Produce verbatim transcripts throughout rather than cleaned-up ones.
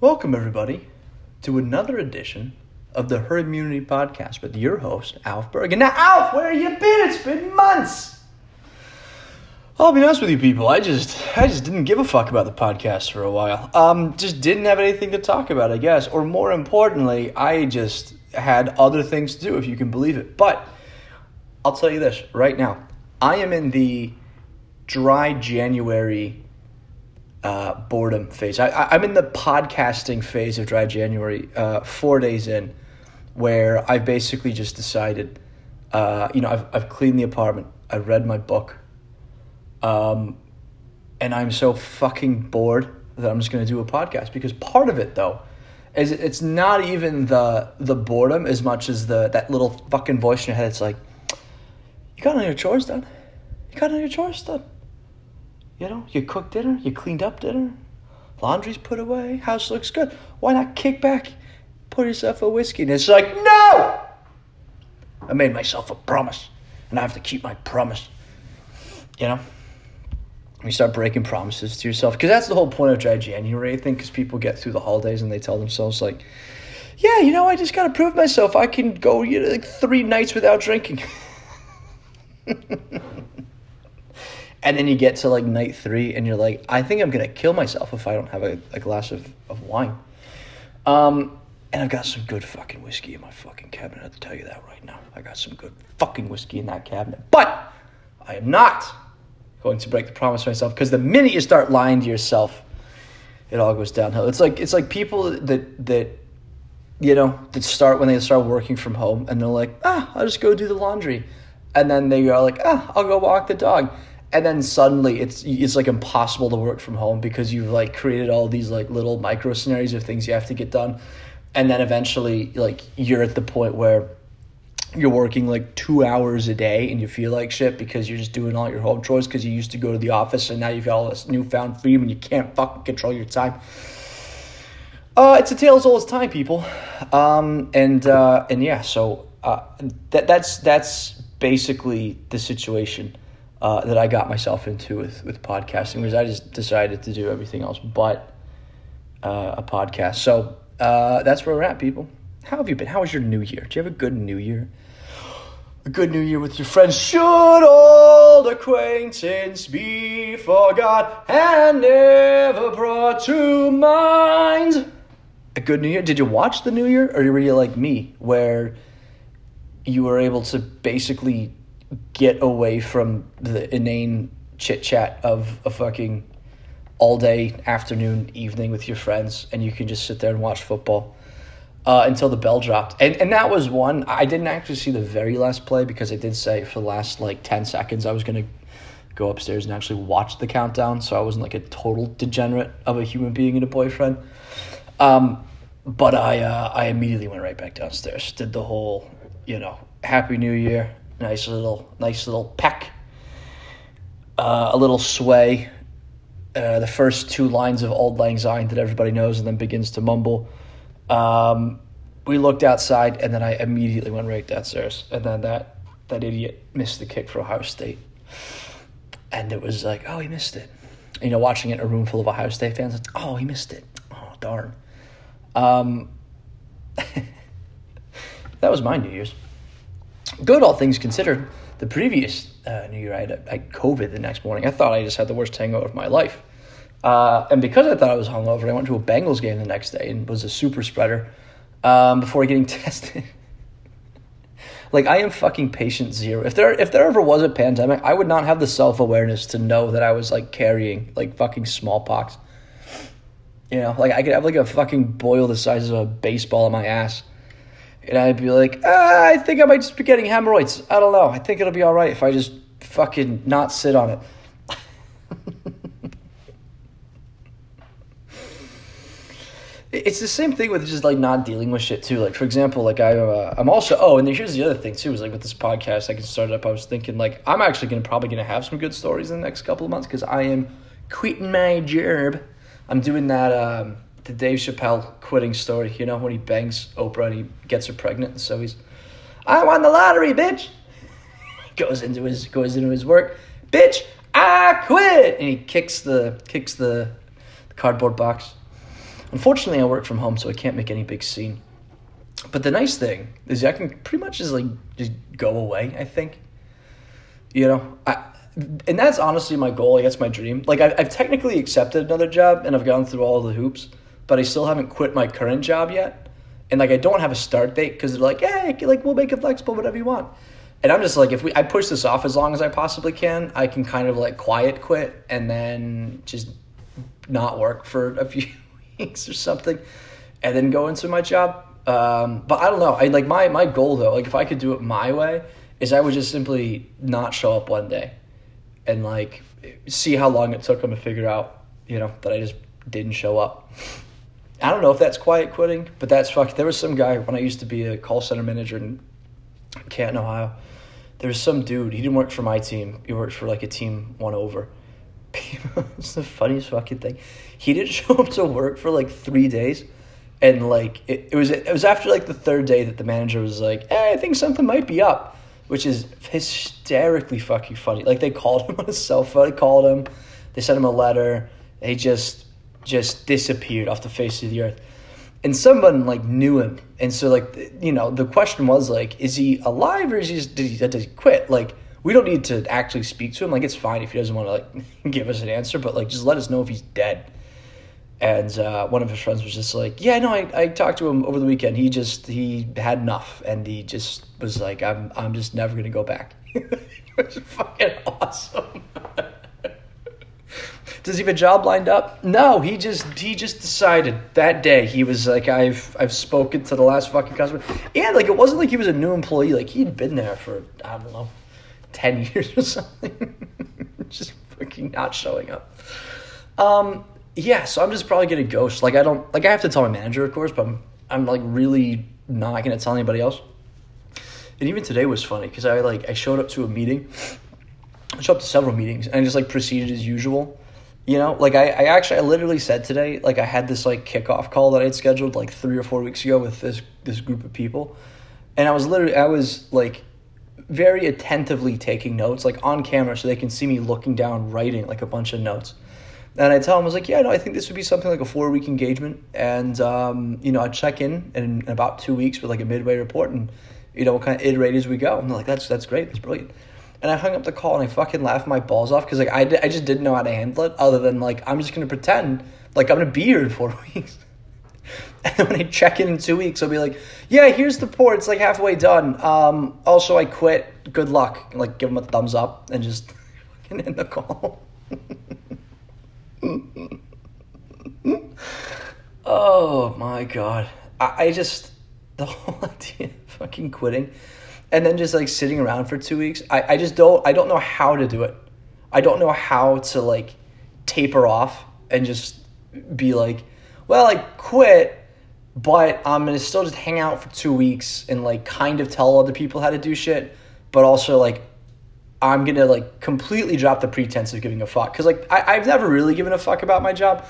Welcome, everybody, to another edition of the Herd Immunity Podcast with your host, Alf Bergen. Now, Alf, where have you been? It's been months. I'll be honest with you people, I just I just didn't give a fuck about the podcast for a while. Um, just didn't have anything to talk about, I guess. Or more importantly, I just had other things to do, if you can believe it. But I'll tell you this right now. I am in the Dry January Uh, boredom phase. I, I, I'm in the podcasting phase of Dry January, uh, four days in, where I basically just decided, uh, you know, I've, I've cleaned the apartment, I read my book, um, and I'm so fucking bored that I'm just going to do a podcast. Because part of it, though, is it's not even the the boredom as much as the that little fucking voice in your head. It's like, you got all your chores done. You got all your chores done. You know, you cooked dinner, you cleaned up dinner, laundry's put away, house looks good. Why not kick back, pour yourself a whiskey? And it's like, no! I made myself a promise, and I have to keep my promise. You know? You start breaking promises to yourself. Because that's the whole point of Dry January, I think, because people get through the holidays and they tell themselves, like, yeah, you know, I just got to prove myself. I can go, you know, like three nights without drinking. And then you get to, like, night three, and you're like, I think I'm going to kill myself if I don't have a, a glass of, of wine. Um, and I've got some good fucking whiskey in my fucking cabinet. I have to tell you that right now. I got some good fucking whiskey in that cabinet. But I am not going to break the promise to myself, because the minute you start lying to yourself, it all goes downhill. It's like it's like people that, that you know, that start when they start working from home, and they're like, ah, I'll just go do the laundry. And then they are like, ah, I'll go walk the dog. And then suddenly it's it's like impossible to work from home because you've like created all these like little micro scenarios of things you have to get done. And then eventually like you're at the point where you're working like two hours a day and you feel like shit because you're just doing all your home chores because you used to go to the office and now you've got all this newfound freedom and you can't fucking control your time. Uh, it's a tale as old as time, people. Um, and uh, and yeah, so uh, that that's that's basically the situation Uh, that I got myself into with, with podcasting, because I just decided to do everything else but uh, a podcast. So uh, that's where we're at, people. How have you been? How was your new year? Did you have a good new year? A good new year with your friends? Should old acquaintance be forgot and never brought to mind? A good new year? Did you watch the new year? Or were you like me, where you were able to basically get away from the inane chit-chat of a fucking all-day, afternoon, evening with your friends, and you can just sit there and watch football uh, until the bell dropped? And and that was one. I didn't actually see the very last play because I did say for the last, like, ten seconds I was going to go upstairs and actually watch the countdown, so I wasn't, like, a total degenerate of a human being and a boyfriend. Um, but I, uh, I immediately went right back downstairs, did the whole, you know, Happy New Year, Nice little, nice little peck, uh, a little sway, uh, the first two lines of Auld Lang Syne that everybody knows and then begins to mumble. Um, we looked outside, and then I immediately went right downstairs, and then that that idiot missed the kick for Ohio State, and it was like, oh, he missed it. And, you know, watching it in a room full of Ohio State fans, it's, oh, he missed it. Oh, darn. Um, that was my New Year's. Good, all things considered. The previous uh, New Year, I had, I had COVID the next morning. I thought I just had the worst hangover of my life. Uh, and because I thought I was hungover, I went to a Bengals game the next day and was a super spreader um, before getting tested. Like, I am fucking patient zero. If there if there ever was a pandemic, I would not have the self-awareness to know that I was, like, carrying, like, fucking smallpox. You know, like, I could have, like, a fucking boil the size of a baseball in my ass. And I'd be like, ah, I think I might just be getting hemorrhoids. I don't know. I think it'll be all right if I just fucking not sit on it. It's the same thing with just, like, not dealing with shit, too. Like, for example, like, I, uh, I'm also – oh, and here's the other thing, too, is, like, with this podcast, I can start it up. I was thinking, like, I'm actually gonna probably going to have some good stories in the next couple of months because I am quitting my job. I'm doing that um, – the Dave Chappelle quitting story, you know, when he bangs Oprah and he gets her pregnant, and so he's, I won the lottery, bitch. goes into his goes into his work, bitch, I quit, and he kicks the kicks the, the cardboard box. Unfortunately, I work from home, so I can't make any big scene. But the nice thing is I can pretty much just, like, just go away, I think. You know, I, and that's honestly my goal. Like, that's my dream. Like, I've, I've technically accepted another job, and I've gone through all the hoops, but I still haven't quit my current job yet. And, like, I don't have a start date because they're like, hey, like, we'll make it flexible, whatever you want. And I'm just like, if we, I push this off as long as I possibly can, I can kind of, like, quiet quit and then just not work for a few weeks or something and then go into my job. Um, but I don't know. I like my, my goal, though, like, if I could do it my way, is I would just simply not show up one day and, like, see how long it took them to figure out, you know, that I just didn't show up. I don't know if that's quiet quitting, but that's fuck. There was some guy when I used to be a call center manager in Canton, Ohio. There was some dude. He didn't work for my team. He worked for, like, a team one over. It's the funniest fucking thing. He didn't show up to work for, like, three days. And, like, it, it was it was after, like, the third day that the manager was like, hey, I think something might be up, which is hysterically fucking funny. Like, they called him on his cell phone. They called him. They sent him a letter. He just just disappeared off the face of the earth. And someone, like, knew him. And so, like, you know, the question was, like, is he alive or is he just, did, he, did he quit? Like, we don't need to actually speak to him. Like, it's fine if he doesn't want to, like, give us an answer, but, like, just let us know if he's dead. And uh, one of his friends was just like, yeah, no, I, I talked to him over the weekend. He just, he had enough. And he just was like, I'm I'm just never going to go back. Which is fucking awesome. Does he have a job lined up? No, he just, he just decided that day. He was like, I've, I've spoken to the last fucking customer. And, like, it wasn't like he was a new employee. Like, he'd been there for, I don't know, ten years or something. Just fucking not showing up. Um... Yeah, so I'm just probably gonna ghost. Like, I don't, like, I have to tell my manager, of course, but I'm, I'm like really not gonna tell anybody else. And even today was funny because I like I showed up to a meeting, I showed up to several meetings, and I just like proceeded as usual. You know, like I, I actually I literally said today, like I had this like kickoff call that I had scheduled like three or four weeks ago with this this group of people, and I was literally I was like very attentively taking notes like on camera so they can see me looking down writing like a bunch of notes. And I tell him, I was like, yeah, no, I think this would be something like a four-week engagement. And, um, you know, I'd check in in about two weeks with, like, a midway report and, you know, we'll kind of iterate as we go. And they're like, that's that's great. That's brilliant. And I hung up the call and I fucking laughed my balls off because, like, I, I just didn't know how to handle it other than, like, I'm just going to pretend like I'm going to be here in four weeks. And then when I check in in two weeks, I'll be like, yeah, here's the report. It's, like, halfway done. Um, also, I quit. Good luck. And, like, give them a thumbs up and just fucking end the call. Oh my god, I, I just the whole idea of fucking quitting and then just like sitting around for two weeks, I, I just don't I don't know how to do it. I don't know how to like taper off and just be like, well, I quit, but I'm gonna still just hang out for two weeks and like kind of tell other people how to do shit, but also like I'm going to, like, completely drop the pretense of giving a fuck. Because, like, I, I've never really given a fuck about my job.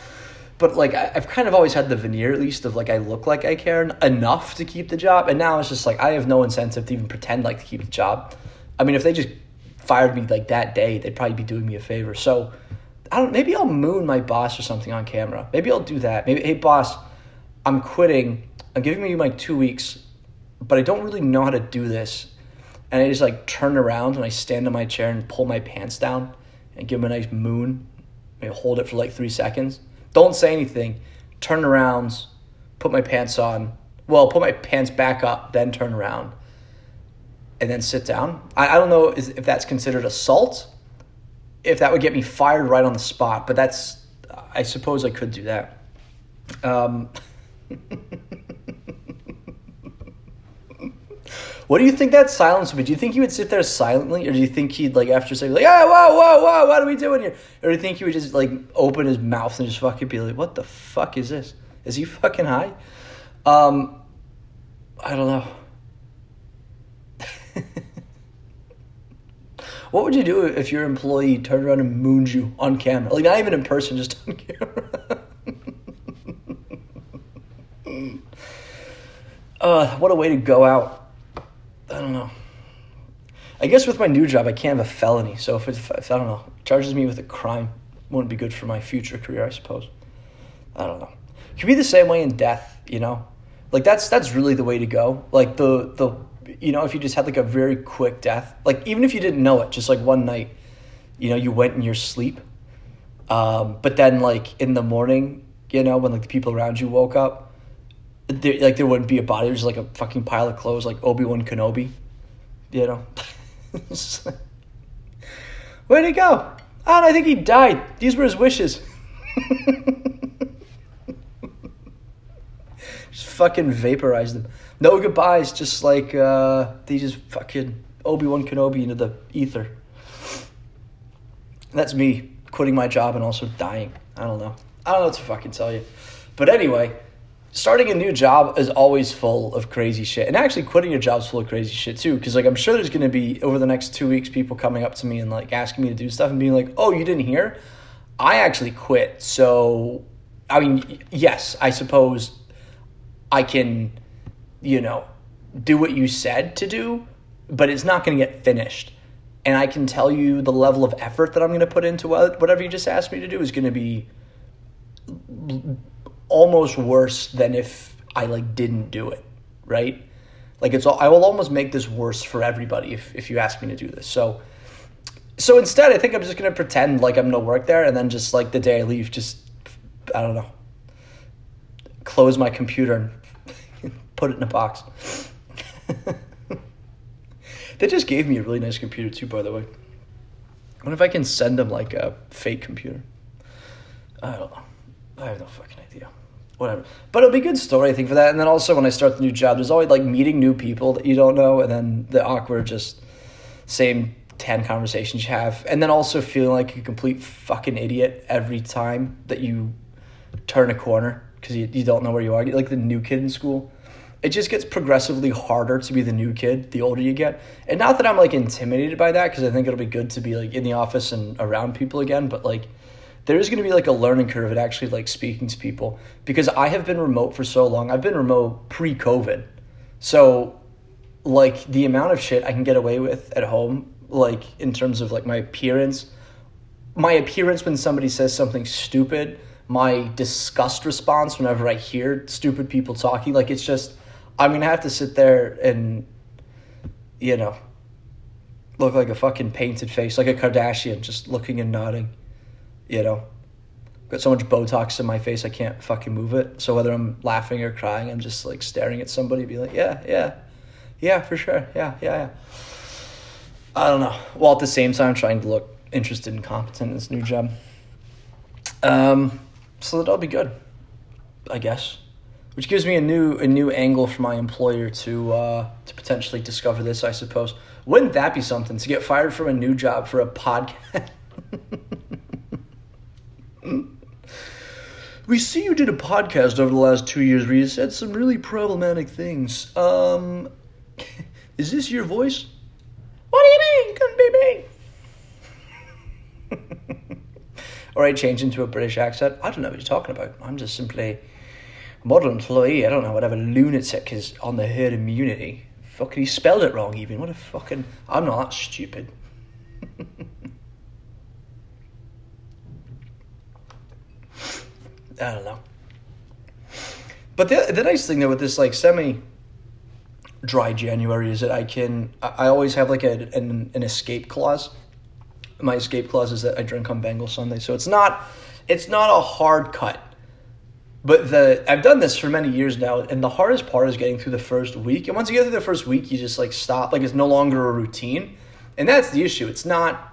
But, like, I, I've kind of always had the veneer, at least, of, like, I look like I care en- enough to keep the job. And now it's just, like, I have no incentive to even pretend, like, to keep the job. I mean, if they just fired me, like, that day, they'd probably be doing me a favor. So, I don't, maybe I'll moon my boss or something on camera. Maybe I'll do that. Maybe, hey, boss, I'm quitting. I'm giving you, like, two weeks. But I don't really know how to do this. And I just, like, turn around and I stand in my chair and pull my pants down and give him a nice moon. I hold it for, like, three seconds. Don't say anything. Turn around, put my pants on. Well, put my pants back up, then turn around. And then sit down. I, I don't know if that's considered assault, if that would get me fired right on the spot. But that's, I suppose I could do that. Um... What do you think that silence would be? Do you think he would sit there silently? Or do you think he'd, like, after saying, like, ah, whoa, whoa, whoa, what are we doing here? Or do you think he would just, like, open his mouth and just fucking be like, what the fuck is this? Is he fucking high? Um, I don't know. What would you do if your employee turned around and mooned you on camera? Like, not even in person, just on camera. uh, what a way to go out. I don't know. I guess with my new job, I can't have a felony. So if it's, if, I don't know, charges me with a crime, wouldn't be good for my future career, I suppose. I don't know. It could be the same way in death, you know? Like, that's that's really the way to go. Like, the, the you know, if you just had, like, a very quick death. Like, even if you didn't know it, just, like, one night, you know, you went in your sleep. Um, but then, like, in the morning, you know, when, like, the people around you woke up, there, like, there wouldn't be a body. There's, like, a fucking pile of clothes, like Obi-Wan Kenobi, you know? Where'd he go? Oh, I think he died. These were his wishes. Just fucking vaporize them. No goodbyes, just like uh, they just fucking Obi-Wan Kenobi into the ether. That's me quitting my job and also dying. I don't know. I don't know what to fucking tell you. But anyway, starting a new job is always full of crazy shit. And actually quitting your job is full of crazy shit too. Because like I'm sure there's going to be, over the next two weeks, people coming up to me and like asking me to do stuff and being like, oh, you didn't hear? I actually quit. So, I mean, yes, I suppose I can, you know, do what you said to do, but it's not going to get finished. And I can tell you the level of effort that I'm going to put into whatever you just asked me to do is going to be almost worse than if I like didn't do it, right? Like it's all, I will almost make this worse for everybody if, if you ask me to do this. So, so instead, I think I'm just going to pretend like I'm going to work there and then just like the day I leave, just, I don't know, close my computer and put it in a box. They just gave me a really nice computer too, by the way. I wonder if I can send them like a fake computer. I don't know. I have no fucking idea. Whatever. But it'll be a good story, I think, for that. And then also when I start the new job, there's always like meeting new people that you don't know. And then the awkward, just same ten conversations you have. And then also feeling like a complete fucking idiot every time that you turn a corner because you, you don't know where you are. You're like the new kid in school. It just gets progressively harder to be the new kid the older you get. And not that I'm, like, intimidated by that because I think it'll be good to be, like, in the office and around people again. But, like, there is going to be, like, a learning curve at actually, like, speaking to people because I have been remote for so long. I've been remote pre-COVID. So, like, the amount of shit I can get away with at home, like, in terms of, like, my appearance. My appearance when somebody says something stupid. My disgust response whenever I hear stupid people talking. Like, it's just... I'm going to have to sit there and, you know, look like a fucking painted face, like a Kardashian, just looking and nodding, you know. Got so much Botox in my face, I can't fucking move it. So whether I'm laughing or crying, I'm just, like, staring at somebody and be like, yeah, yeah, yeah, for sure, yeah, yeah, yeah. I don't know. While at the same time, trying to look interested and competent in this new job. Um, so that'll be good, I guess. Which gives me a new a new angle for my employer to uh, to potentially discover this, I suppose. Wouldn't that be something, to get fired from a new job for a podcast? We see you did a podcast over the last two years where you said some really problematic things. Um, is this your voice? What do you mean? Couldn't be me. Or I change into a British accent. I don't know what you're talking about. I'm just simply... model employee, I don't know, whatever lunatic is on the herd immunity. Fucking, he spelled it wrong even. What a fucking... I'm not that stupid. I don't know. But the the nice thing, though, with this, like, semi-dry January is that I can... I, I always have, like, a, an, an escape clause. My escape clause is that I drink on Bengals Sunday. So it's not it's not a hard cut. But the I've done this for many years now, and the hardest part is getting through the first week. And once you get through the first week, you just, like, stop. Like, it's no longer a routine. And that's the issue. It's not,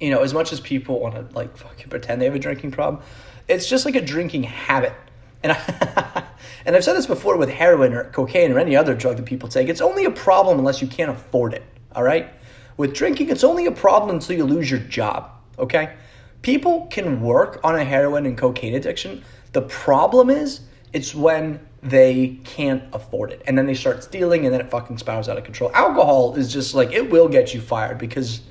you know, as much as people want to, like, fucking pretend they have a drinking problem, it's just, like, a drinking habit. And, I, and I've said this before with heroin or cocaine or any other drug that people take. It's only a problem unless you can't afford it, all right? With drinking, it's only a problem until you lose your job, okay? People can work on a heroin and cocaine addiction. The problem is, it's when they can't afford it. And then they start stealing, and then it fucking spirals out of control. Alcohol is just, like, it will get you fired because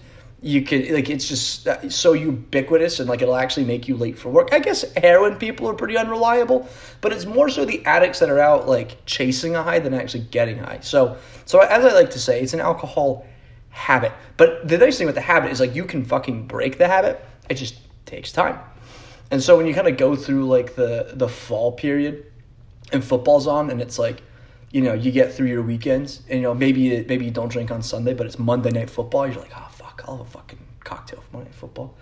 you can, like, it's just so ubiquitous, and, like, it'll actually make you late for work. I guess heroin people are pretty unreliable, but it's more so the addicts that are out, like, chasing a high than actually getting high. So, so as I like to say, it's an alcohol habit. But the nice thing with the habit is, like, you can fucking break the habit. It just takes time. And so when you kind of go through like the, the fall period and football's on, and it's like, you know, you get through your weekends and, you know, maybe it, maybe you don't drink on Sunday, but it's Monday Night Football. You're like, oh, fuck, I'll have a fucking cocktail for Monday Night Football.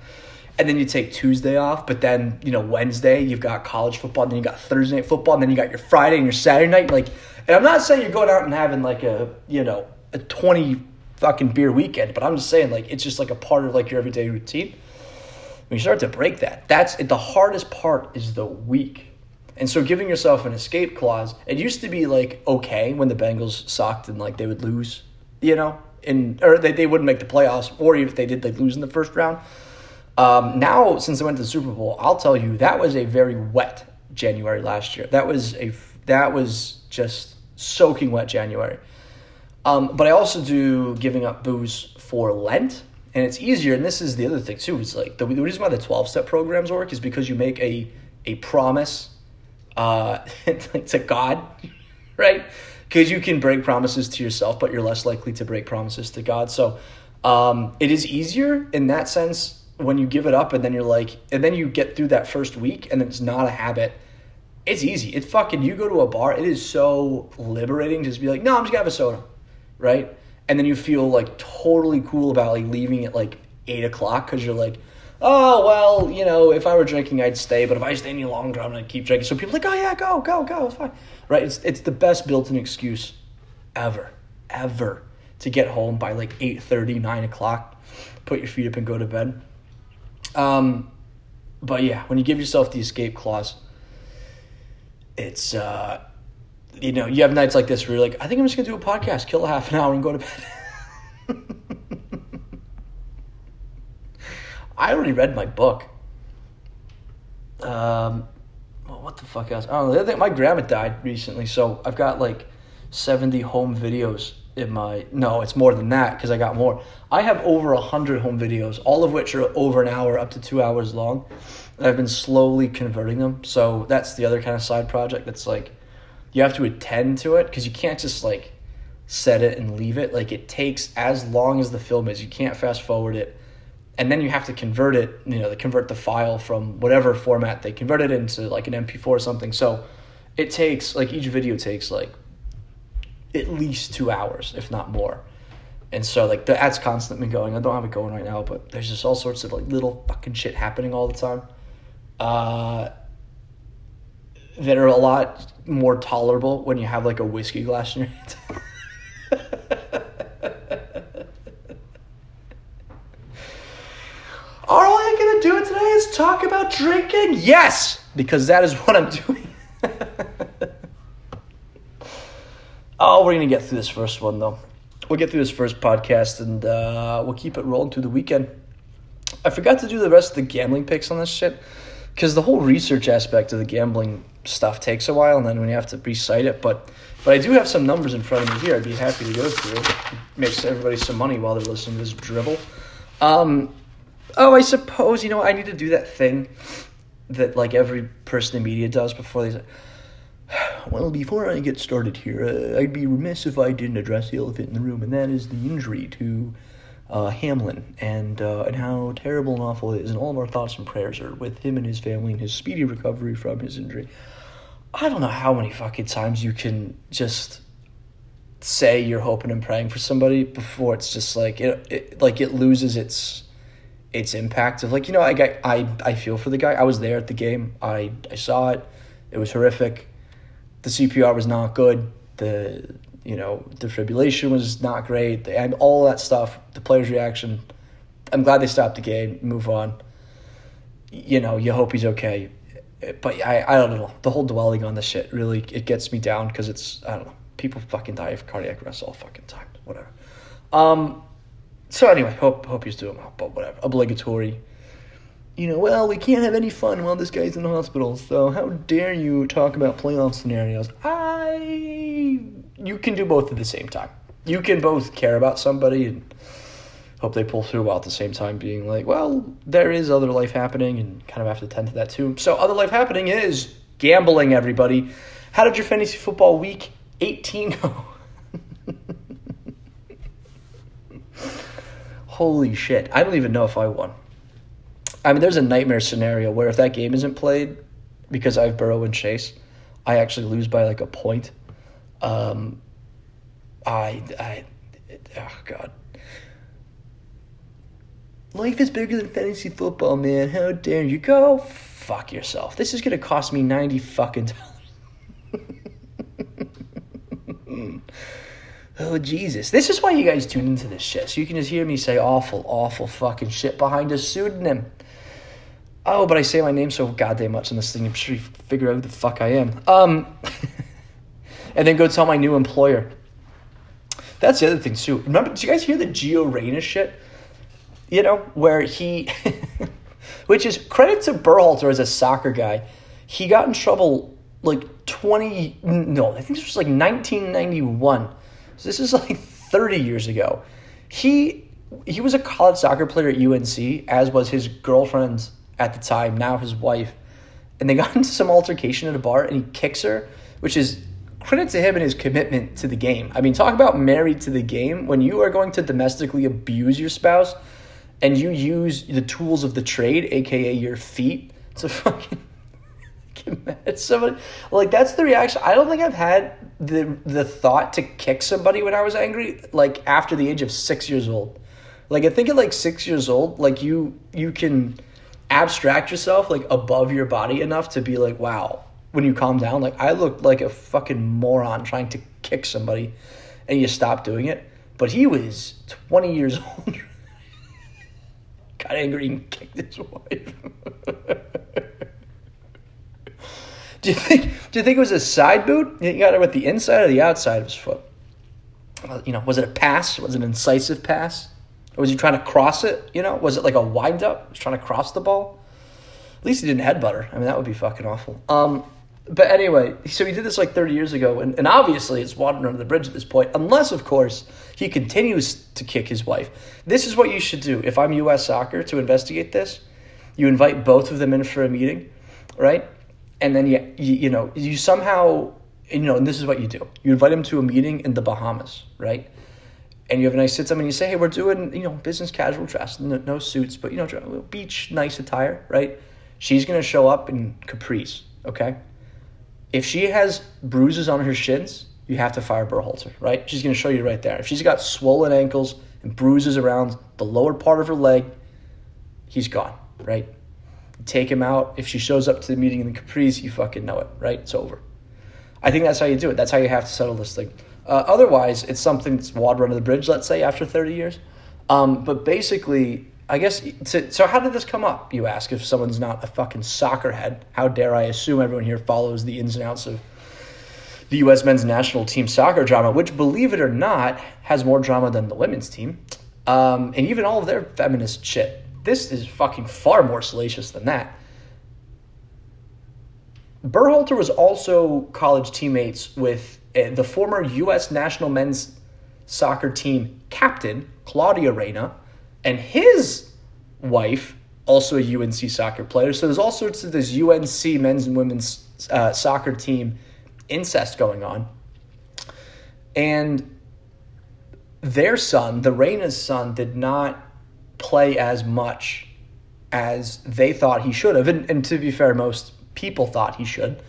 And then you take Tuesday off, but then, you know, Wednesday, you've got college football, and then you got Thursday Night Football, and then you got your Friday and your Saturday night. Like, and I'm not saying you're going out and having like a, you know, a twenty fucking beer weekend, but I'm just saying like it's just like a part of like your everyday routine. When you start to break that, that's the hardest part, is the week. And so giving yourself an escape clause, it used to be like okay when the Bengals sucked and like they would lose, you know, and or they, they wouldn't make the playoffs, or if they did, they'd lose in the first round. Um, now, since I went to the Super Bowl, I'll tell you, that was a very wet January last year. That was a that was just soaking wet January. Um, but I also do giving up booze for Lent, and it's easier. And this is the other thing too. It's like the, the reason why the twelve-step programs work is because you make a a promise uh, to God, right? Because you can break promises to yourself, but you're less likely to break promises to God. So um, it is easier in that sense. When you give it up and then you're like, and then you get through that first week and it's not a habit, it's easy. It's fucking, you go to a bar, it is so liberating to just be like, no, I'm just gonna have a soda, right? And then you feel like totally cool about like leaving at like eight o'clock because you're like, oh, well, you know, if I were drinking, I'd stay, but if I stay any longer, I'm gonna keep drinking. So people are like, oh yeah, go, go, go, it's fine, right? It's, it's the best built-in excuse ever, ever to get home by like eight thirty, nine o'clock, put your feet up and go to bed. Um, but yeah, when you give yourself the escape clause, it's, uh, you know, you have nights like this where you're like, I think I'm just gonna do a podcast, kill a half an hour and go to bed. I already read my book. Um, well, what the fuck else? I don't know. The other thing, my grandma died recently. So I've got like seventy home videos in my, no, it's more than that because I got more. I have over one hundred home videos, all of which are over an hour up to two hours long. And I've been slowly converting them. So that's the other kind of side project that's like you have to attend to it because you can't just like set it and leave it. Like it takes as long as the film is. You can't fast forward it. And then you have to convert it, you know, to convert the file from whatever format they convert it into, like an M P four or something. So it takes, like each video takes like at least two hours, if not more. And so like that's constantly going. I don't have it going right now, but there's just all sorts of like little fucking shit happening all the time uh, that are a lot more tolerable when you have like a whiskey glass in your hand. All I'm gonna do today is talk about drinking. Yes, because that is what I'm doing. Oh, we're going to get through this first one, though. We'll get through this first podcast, and uh, we'll keep it rolling through the weekend. I forgot to do the rest of the gambling picks on this shit, because the whole research aspect of the gambling stuff takes a while, and then when you have to recite it. But but I do have some numbers in front of me here. I'd be happy to go through it. It makes everybody some money while they're listening to this dribble. Um, oh, I suppose, you know, I need to do that thing that, like, every person in media does before they... Well, before I get started here, uh, I'd be remiss if I didn't address the elephant in the room, and that is the injury to uh, Hamlin and uh, and how terrible and awful it is, and all of our thoughts and prayers are with him and his family and his speedy recovery from his injury. I don't know how many fucking times you can just say you're hoping and praying for somebody before it's just like it, it like it loses its its impact of like, you know, I, got, I I feel for the guy. I was there at the game. I I saw it. It was horrific. The C P R was not good. The, you know, defibrillation was not great. The, and all that stuff, the player's reaction. I'm glad they stopped the game, move on. You know, you hope he's okay. But I, I don't know. The whole dwelling on this shit really, it gets me down because it's, I don't know. People fucking die of cardiac arrest all fucking time. Whatever. Um. So anyway, hope hope he's doing well, but whatever. Obligatory. You know, well, we can't have any fun while this guy's in the hospital, so how dare you talk about playoff scenarios? I... You can do both at the same time. You can both care about somebody and hope they pull through while at the same time being like, well, there is other life happening and kind of have to tend to that too. So other life happening is gambling, everybody. How did your fantasy football week eighteen go? Holy shit. I don't even know if I won. I mean, there's a nightmare scenario where if that game isn't played because I have Burrow and Chase, I actually lose by like a point. Um, I, I, oh God. Life is bigger than fantasy football, man. How dare you? Go fuck yourself. This is going to cost me ninety fucking dollars. Oh, Jesus. This is why you guys tune into this shit. So you can just hear me say awful, awful fucking shit behind a pseudonym. Oh, but I say my name so goddamn much in this thing. I'm sure you figure out who the fuck I am. Um, and then go tell my new employer. That's the other thing, too. Remember, did you guys hear the Gio Reyna shit? You know, where he, which is credit to Berhalter as a soccer guy. He got in trouble like twenty, no, I think this was like nineteen ninety-one. So this is like thirty years ago. He he was a college soccer player at U N C, as was his girlfriend at the time, now his wife. And they got into some altercation at a bar, and he kicks her, which is credit to him and his commitment to the game. I mean, talk about married to the game. When you are going to domestically abuse your spouse, and you use the tools of the trade, a k a your feet, to fucking get mad at somebody. Like, that's the reaction. I don't think I've had the the thought to kick somebody when I was angry, like, after the age of six years old. Like, I think at, like, six years old, like, you you can abstract yourself, like, above your body enough to be like, wow. When you calm down, like, I looked like a fucking moron trying to kick somebody, and you stop doing it. But he was twenty years old. Got angry and kicked his wife. do you think? Do you think it was a side boot? You got it with the inside or the outside of his foot? You know, was it a pass? Was it an incisive pass? Or was he trying to cross it? You know, was it like a wind up? Was he trying to cross the ball? At least he didn't headbutt her. I mean, that would be fucking awful. Um, but anyway, so he did this like thirty years ago, and, and obviously it's water under the bridge at this point, unless, of course, he continues to kick his wife. This is what you should do. If I'm U S Soccer to investigate this, you invite both of them in for a meeting, right? And then, you, you, you know, you somehow, you know, and this is what you do. You invite them to a meeting in the Bahamas, right? And you have a nice sit-down and you say, hey, we're doing, you know, business casual dress, no, no suits, but, you know, beach, nice attire, right? She's going to show up in capris, okay? If she has bruises on her shins, you have to fire Berhalter, right? She's going to show you right there. If she's got swollen ankles and bruises around the lower part of her leg, he's gone, right? You take him out. If she shows up to the meeting in the capris, you fucking know it, right? It's over. I think that's how you do it. That's how you have to settle this thing. Uh, otherwise, it's something that's water under the bridge, let's say, after thirty years. Um, but basically... I guess, to, so how did this come up, you ask, if someone's not a fucking soccer head? How dare I assume everyone here follows the ins and outs of the U S men's national team soccer drama, which, believe it or not, has more drama than the women's team, um, and even all of their feminist shit. This is fucking far more salacious than that. Berhalter was also college teammates with uh, the former U S national men's soccer team captain, Claudio Reyna, and his wife, also a U N C soccer player. So there's all sorts of this U N C men's and women's uh, soccer team incest going on. And their son, the Reyna's son, did not play as much as they thought he should have. And, and to be fair, most people thought he should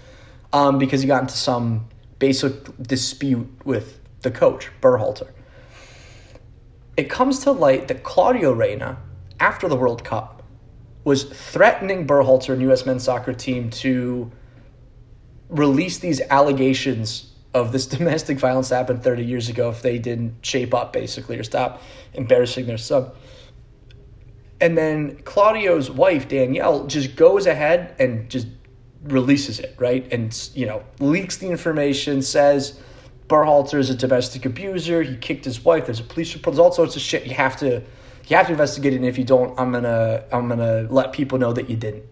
um, because he got into some basic dispute with the coach, Berhalter. It comes to light that Claudio Reyna, after the World Cup, was threatening Berhalter and U S men's soccer team to release these allegations of this domestic violence that happened thirty years ago if they didn't shape up, basically, or stop embarrassing their son. And then Claudio's wife, Danielle, just goes ahead and just releases it, right? And, you know, leaks the information, says... Berhalter is a domestic abuser. He kicked his wife. There's a police report. There's all sorts of shit. You have to, you have to investigate it. And if you don't, I'm gonna, I'm gonna let people know that you didn't.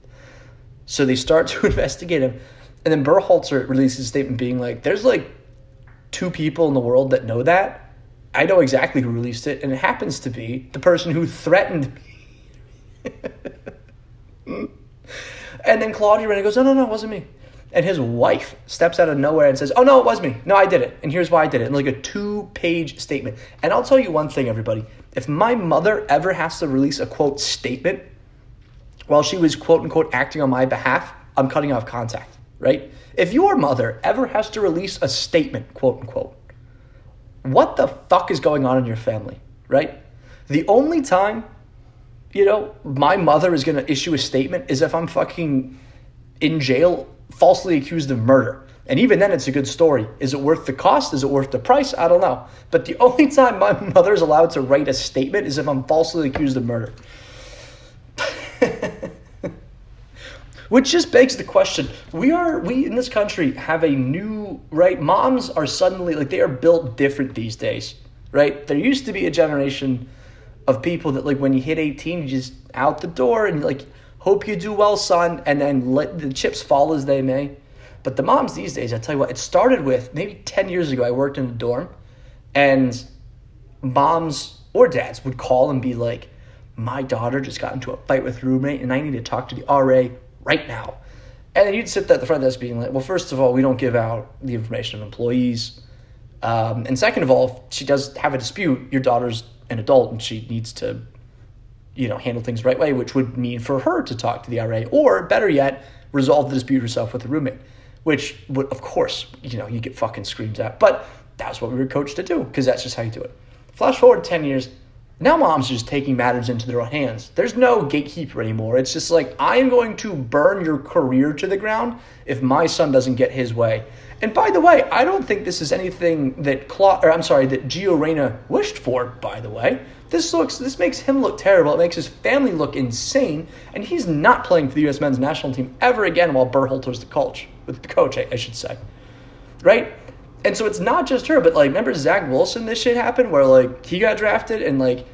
So they start to investigate him, and then Berhalter releases a statement being like, "There's like two people in the world that know that. I know exactly who released it, and it happens to be the person who threatened me." And then Claudia Reyna goes, "No, no, no, it wasn't me." And his wife steps out of nowhere and says, oh, no, it was me. No, I did it. And here's why I did it. And like a two-page statement. And I'll tell you one thing, everybody. If my mother ever has to release a, quote, statement, while she was quote unquote acting on my behalf, I'm cutting off contact, right? If your mother ever has to release a statement, quote unquote, what the fuck is going on in your family, right? The only time, you know, my mother is going to issue a statement is if I'm fucking in jail, falsely accused of murder. And even then, it's a good story. Is it worth the cost? Is it worth the price? I don't know. But the only time my mother is allowed to write a statement is if I'm falsely accused of murder. Which just begs the question, we are, we in this country have a new, right? Moms are suddenly, like, they are built different these days, right? There used to be a generation of people that, like, when you hit eighteen, you just out the door and, like, hope you do well, son, and then let the chips fall as they may. But the moms these days, I tell you what, it started with maybe ten years ago, I worked in a dorm, and moms or dads would call and be like, my daughter just got into a fight with roommate and I need to talk to the R A right now. And then you'd sit there at the front desk being like, well, first of all, we don't give out the information of employees. Um, and second of all, if she does have a dispute, your daughter's an adult and she needs to, you know, handle things the right way, which would mean for her to talk to the R A or better yet, resolve the dispute herself with the roommate, which would, of course, you know, you get fucking screams at. But that's what we were coached to do because that's just how you do it. Flash forward ten years. Now moms are just taking matters into their own hands. There's no gatekeeper anymore. It's just like, I am going to burn your career to the ground if my son doesn't get his way. And by the way, I don't think this is anything that Cla- or I'm sorry, that Gio Reyna wished for, by the way. This looks, this makes him look terrible. It makes his family look insane. And he's not playing for the U S men's national team ever again while Berhalter's the coach, with the coach, I should say. Right? And so it's not just her, but, like, remember Zach Wilson, this shit happened where, like, he got drafted and, like,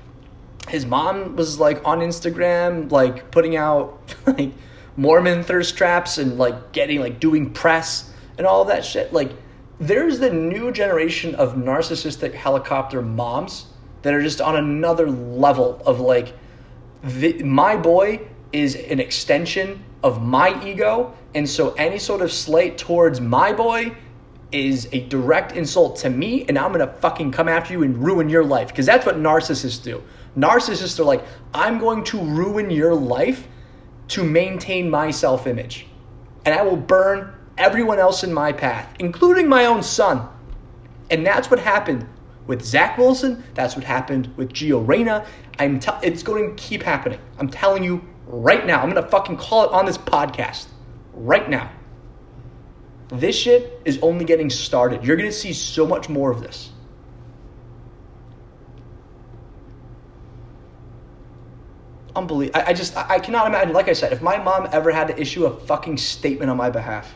his mom was, like, on Instagram, like, putting out, like, Mormon thirst traps and, like, getting, like, doing press and all that shit. Like, there's the new generation of narcissistic helicopter moms that are just on another level of, like, the, my boy is an extension of my ego, and so any sort of slight towards my boy is a direct insult to me, and I'm going to fucking come after you and ruin your life, because that's what narcissists do. Narcissists are like, I'm going to ruin your life to maintain my self-image, and I will burn everyone else in my path, including my own son. And that's what happened with Zach Wilson. That's what happened with Gio Reyna. I'm te- it's going to keep happening. I'm telling you right now. I'm going to fucking call it on this podcast right now. This shit is only getting started. You're going to see so much more of this. Unbelievable. I, I just, I, I cannot imagine. Like I said, if my mom ever had to issue a fucking statement on my behalf,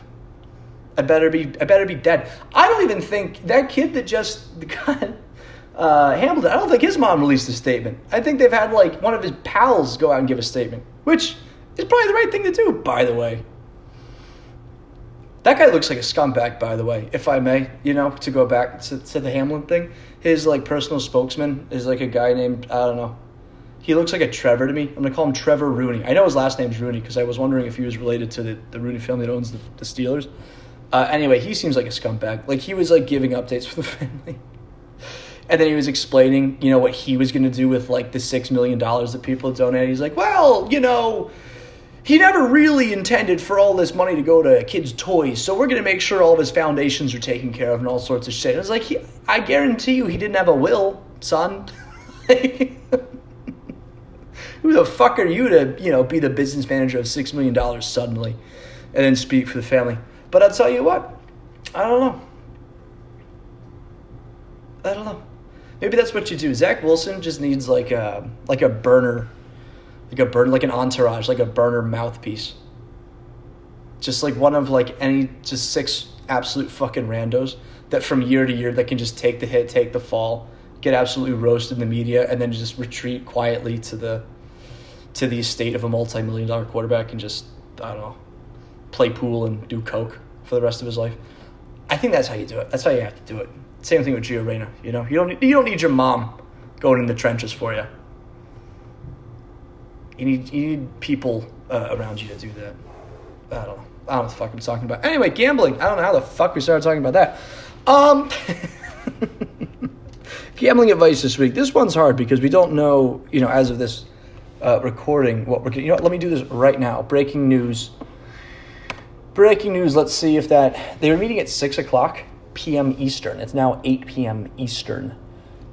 I better be, I better be dead. I don't even think that kid that just got uh, Hamlin, I don't think his mom released a statement. I think they've had, like, one of his pals go out and give a statement, which is probably the right thing to do, by the way. That guy looks like a scumbag, by the way, if I may, you know, to go back to, to the Hamlin thing. His, like, personal spokesman is, like, a guy named, I don't know. He looks like a Trevor to me. I'm going to call him Trevor Rooney. I know his last name's Rooney because I was wondering if he was related to the, the Rooney family that owns the, the Steelers. Uh, anyway, he seems like a scumbag. Like, he was, like, giving updates for the family. And then he was explaining, you know, what he was going to do with, like, the six million dollars that people donated. He's like, well, you know, he never really intended for all this money to go to kids' toys, so we're going to make sure all of his foundations are taken care of and all sorts of shit. And it's like, he, I guarantee you he didn't have a will, son. Who the fuck are you to, you know, be the business manager of six million dollars suddenly and then speak for the family? But I'll tell you what, I don't know. I don't know. Maybe that's what you do. Zach Wilson just needs like a, like a burner. Like a burn, like an entourage, like a burner mouthpiece. Just like one of like any, just six absolute fucking randos that from year to year that can just take the hit, take the fall, get absolutely roasted in the media, and then just retreat quietly to the, to the estate of a multi-million dollar quarterback and just, I don't know, play pool and do coke for the rest of his life. I think that's how you do it. That's how you have to do it. Same thing with Gio Reyna, you know? You don't, you don't need your mom going in the trenches for you. You need, you need people uh, around you to do that. I don't know. I don't know what the fuck I'm talking about. Anyway, gambling. I don't know how the fuck we started talking about that. Um, gambling advice this week. This one's hard because we don't know, you know, as of this uh, recording what we're getting. You know what, let me do this right now. Breaking news. Breaking news. Let's see if that... They were meeting at six o'clock p.m. Eastern. It's now eight p.m. Eastern.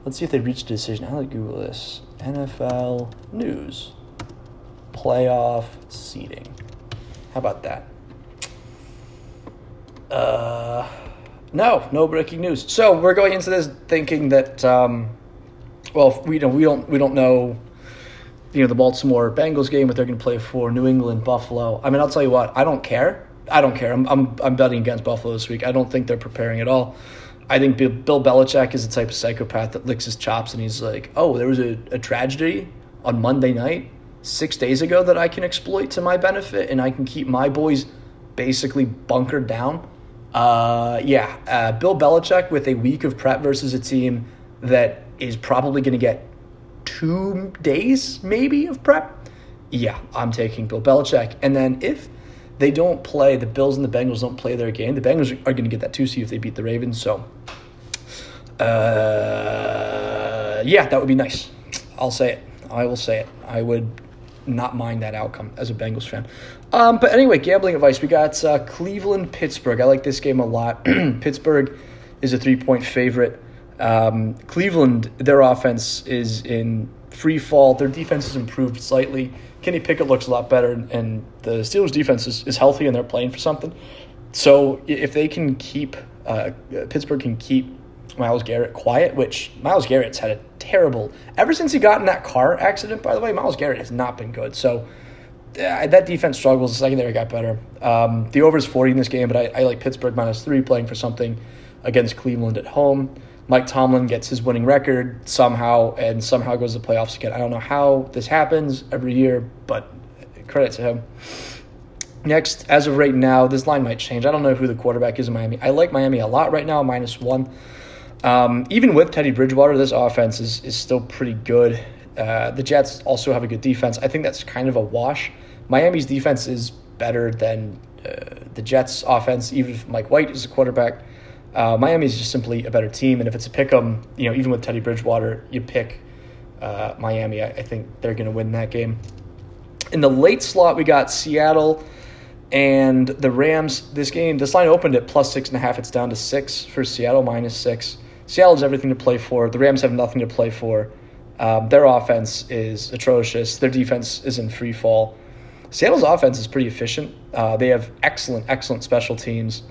Let's see if they reached a decision. How do I Google this? N F L news. Playoff seating. How about that? Uh, no, no breaking news. So we're going into this thinking that, um, well, we don't, we don't, we don't know, you know, the Baltimore Bengals game, what they're going to play for, New England, Buffalo. I mean, I'll tell you what, I don't care. I don't care. I'm, I'm, I'm betting against Buffalo this week. I don't think they're preparing at all. I think Bill Belichick is the type of psychopath that licks his chops and he's like, oh, there was a, a tragedy on Monday night six days ago that I can exploit to my benefit and I can keep my boys basically bunkered down. Uh, yeah, uh, Bill Belichick with a week of prep versus a team that is probably going to get two days maybe of prep. Yeah, I'm taking Bill Belichick. And then if they don't play, the Bills and the Bengals don't play their game, the Bengals are going to get that two seed if they beat the Ravens. So, uh, yeah, that would be nice. I'll say it. I will say it. I would not mind that outcome as a Bengals fan. Um, but anyway, gambling advice. We got uh, Cleveland, Pittsburgh. I like this game a lot. Pittsburgh is a three-point favorite. Um, Cleveland, their offense is in free fall. Their defense has improved slightly. Kenny Pickett looks a lot better, and the Steelers' defense is, is healthy, and they're playing for something. So if they can keep uh, – Pittsburgh can keep Miles Garrett quiet, which Miles Garrett's had a terrible – ever since he got in that car accident, by the way, Miles Garrett has not been good. So uh, that defense struggles. The secondary got better. Um, the over is forty in this game, but I, I like Pittsburgh minus three playing for something against Cleveland at home. Mike Tomlin gets his winning record somehow and somehow goes to the playoffs again. I don't know how this happens every year, but credit to him. Next, as of right now, this line might change. I don't know who the quarterback is in Miami. I like Miami a lot right now, minus one. Um, even with Teddy Bridgewater, this offense is, is still pretty good. Uh, the Jets also have a good defense. I think that's kind of a wash. Miami's defense is better than uh, the Jets' offense, even if Mike White is the quarterback. Uh, Miami is just simply a better team, and if it's a pick 'em, you know, even with Teddy Bridgewater, you pick uh, Miami. I, I think they're going to win that game. In the late slot, we got Seattle and the Rams. This game, this line opened at plus six and a half. It's down to six for Seattle, minus six. Seattle has everything to play for. The Rams have nothing to play for. Um, their offense is atrocious. Their defense is in free fall. Seattle's offense is pretty efficient. Uh, they have excellent, excellent special teams.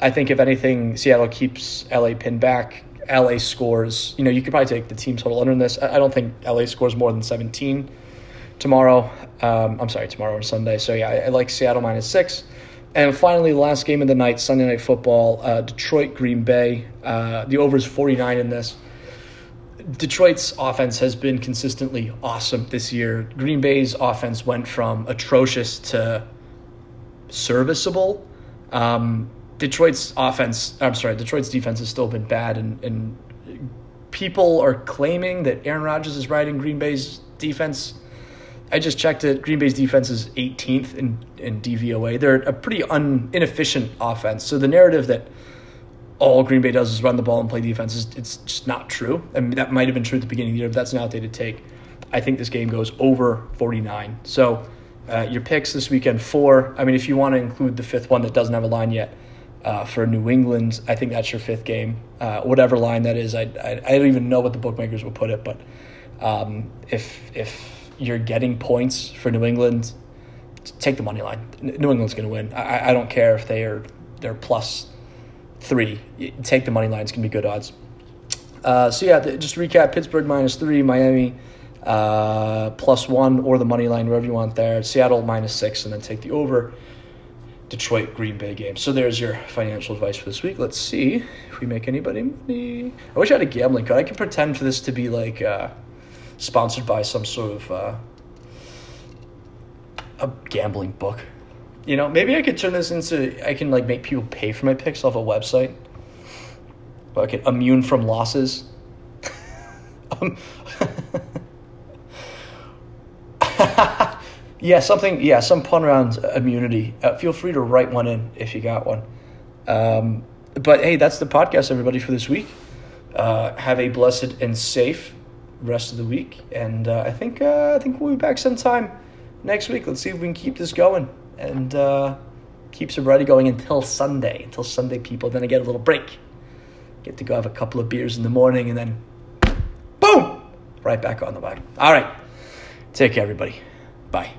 I think if anything, Seattle keeps L A pinned back. L A scores. You know, you could probably take the team total under in this. I don't think L A scores more than seventeen tomorrow. Um, I'm sorry, tomorrow or Sunday. So, yeah, I, I like Seattle minus six. And finally, last game of the night, Sunday Night Football, uh, Detroit, Green Bay. Uh, the over is forty-nine in this. Detroit's offense has been consistently awesome this year. Green Bay's offense went from atrocious to serviceable. Um Detroit's offense, I'm sorry, Detroit's defense has still been bad, and, and people are claiming that Aaron Rodgers is riding Green Bay's defense. I just checked it. Green Bay's defense is eighteenth in, in D V O A. They're a pretty un, inefficient offense. So the narrative that all Green Bay does is run the ball and play defense is it's just not true. I mean, that might have been true at the beginning of the year, but that's an outdated take. I think this game goes over forty-nine. So uh, your picks this weekend, four. I mean, if you want to include the fifth one that doesn't have a line yet, Uh, for New England, I think that's your fifth game. Uh, whatever line that is, I, I I don't even know what the bookmakers will put it, but um, if if you're getting points for New England, take the money line. New England's going to win. I, I don't care if they are they're plus three. Take the money line. It's going to be good odds. Uh, so yeah, just recap: Pittsburgh minus three, Miami uh, plus one, or the money line, wherever you want there. Seattle minus six, and then take the over. Detroit Green Bay game. So there's your financial advice for this week. Let's see if we make anybody money. I wish I had a gambling card. I could pretend for this to be like uh, sponsored by some sort of uh, a gambling book. You know, maybe I could turn this into, I can like make people pay for my picks off a website. Fuck it, immune from losses. um, Yeah, something. Yeah, some pun around immunity. Uh, feel free to write one in if you got one. Um, but hey, that's the podcast, everybody, for this week. Uh, have a blessed and safe rest of the week. And uh, I think uh, I think we'll be back sometime next week. Let's see if we can keep this going and uh, keep sobriety going until Sunday. Until Sunday, people. Then I get a little break. Get to go have a couple of beers in the morning and then boom! Right back on the wagon. All right. Take care, everybody. Bye.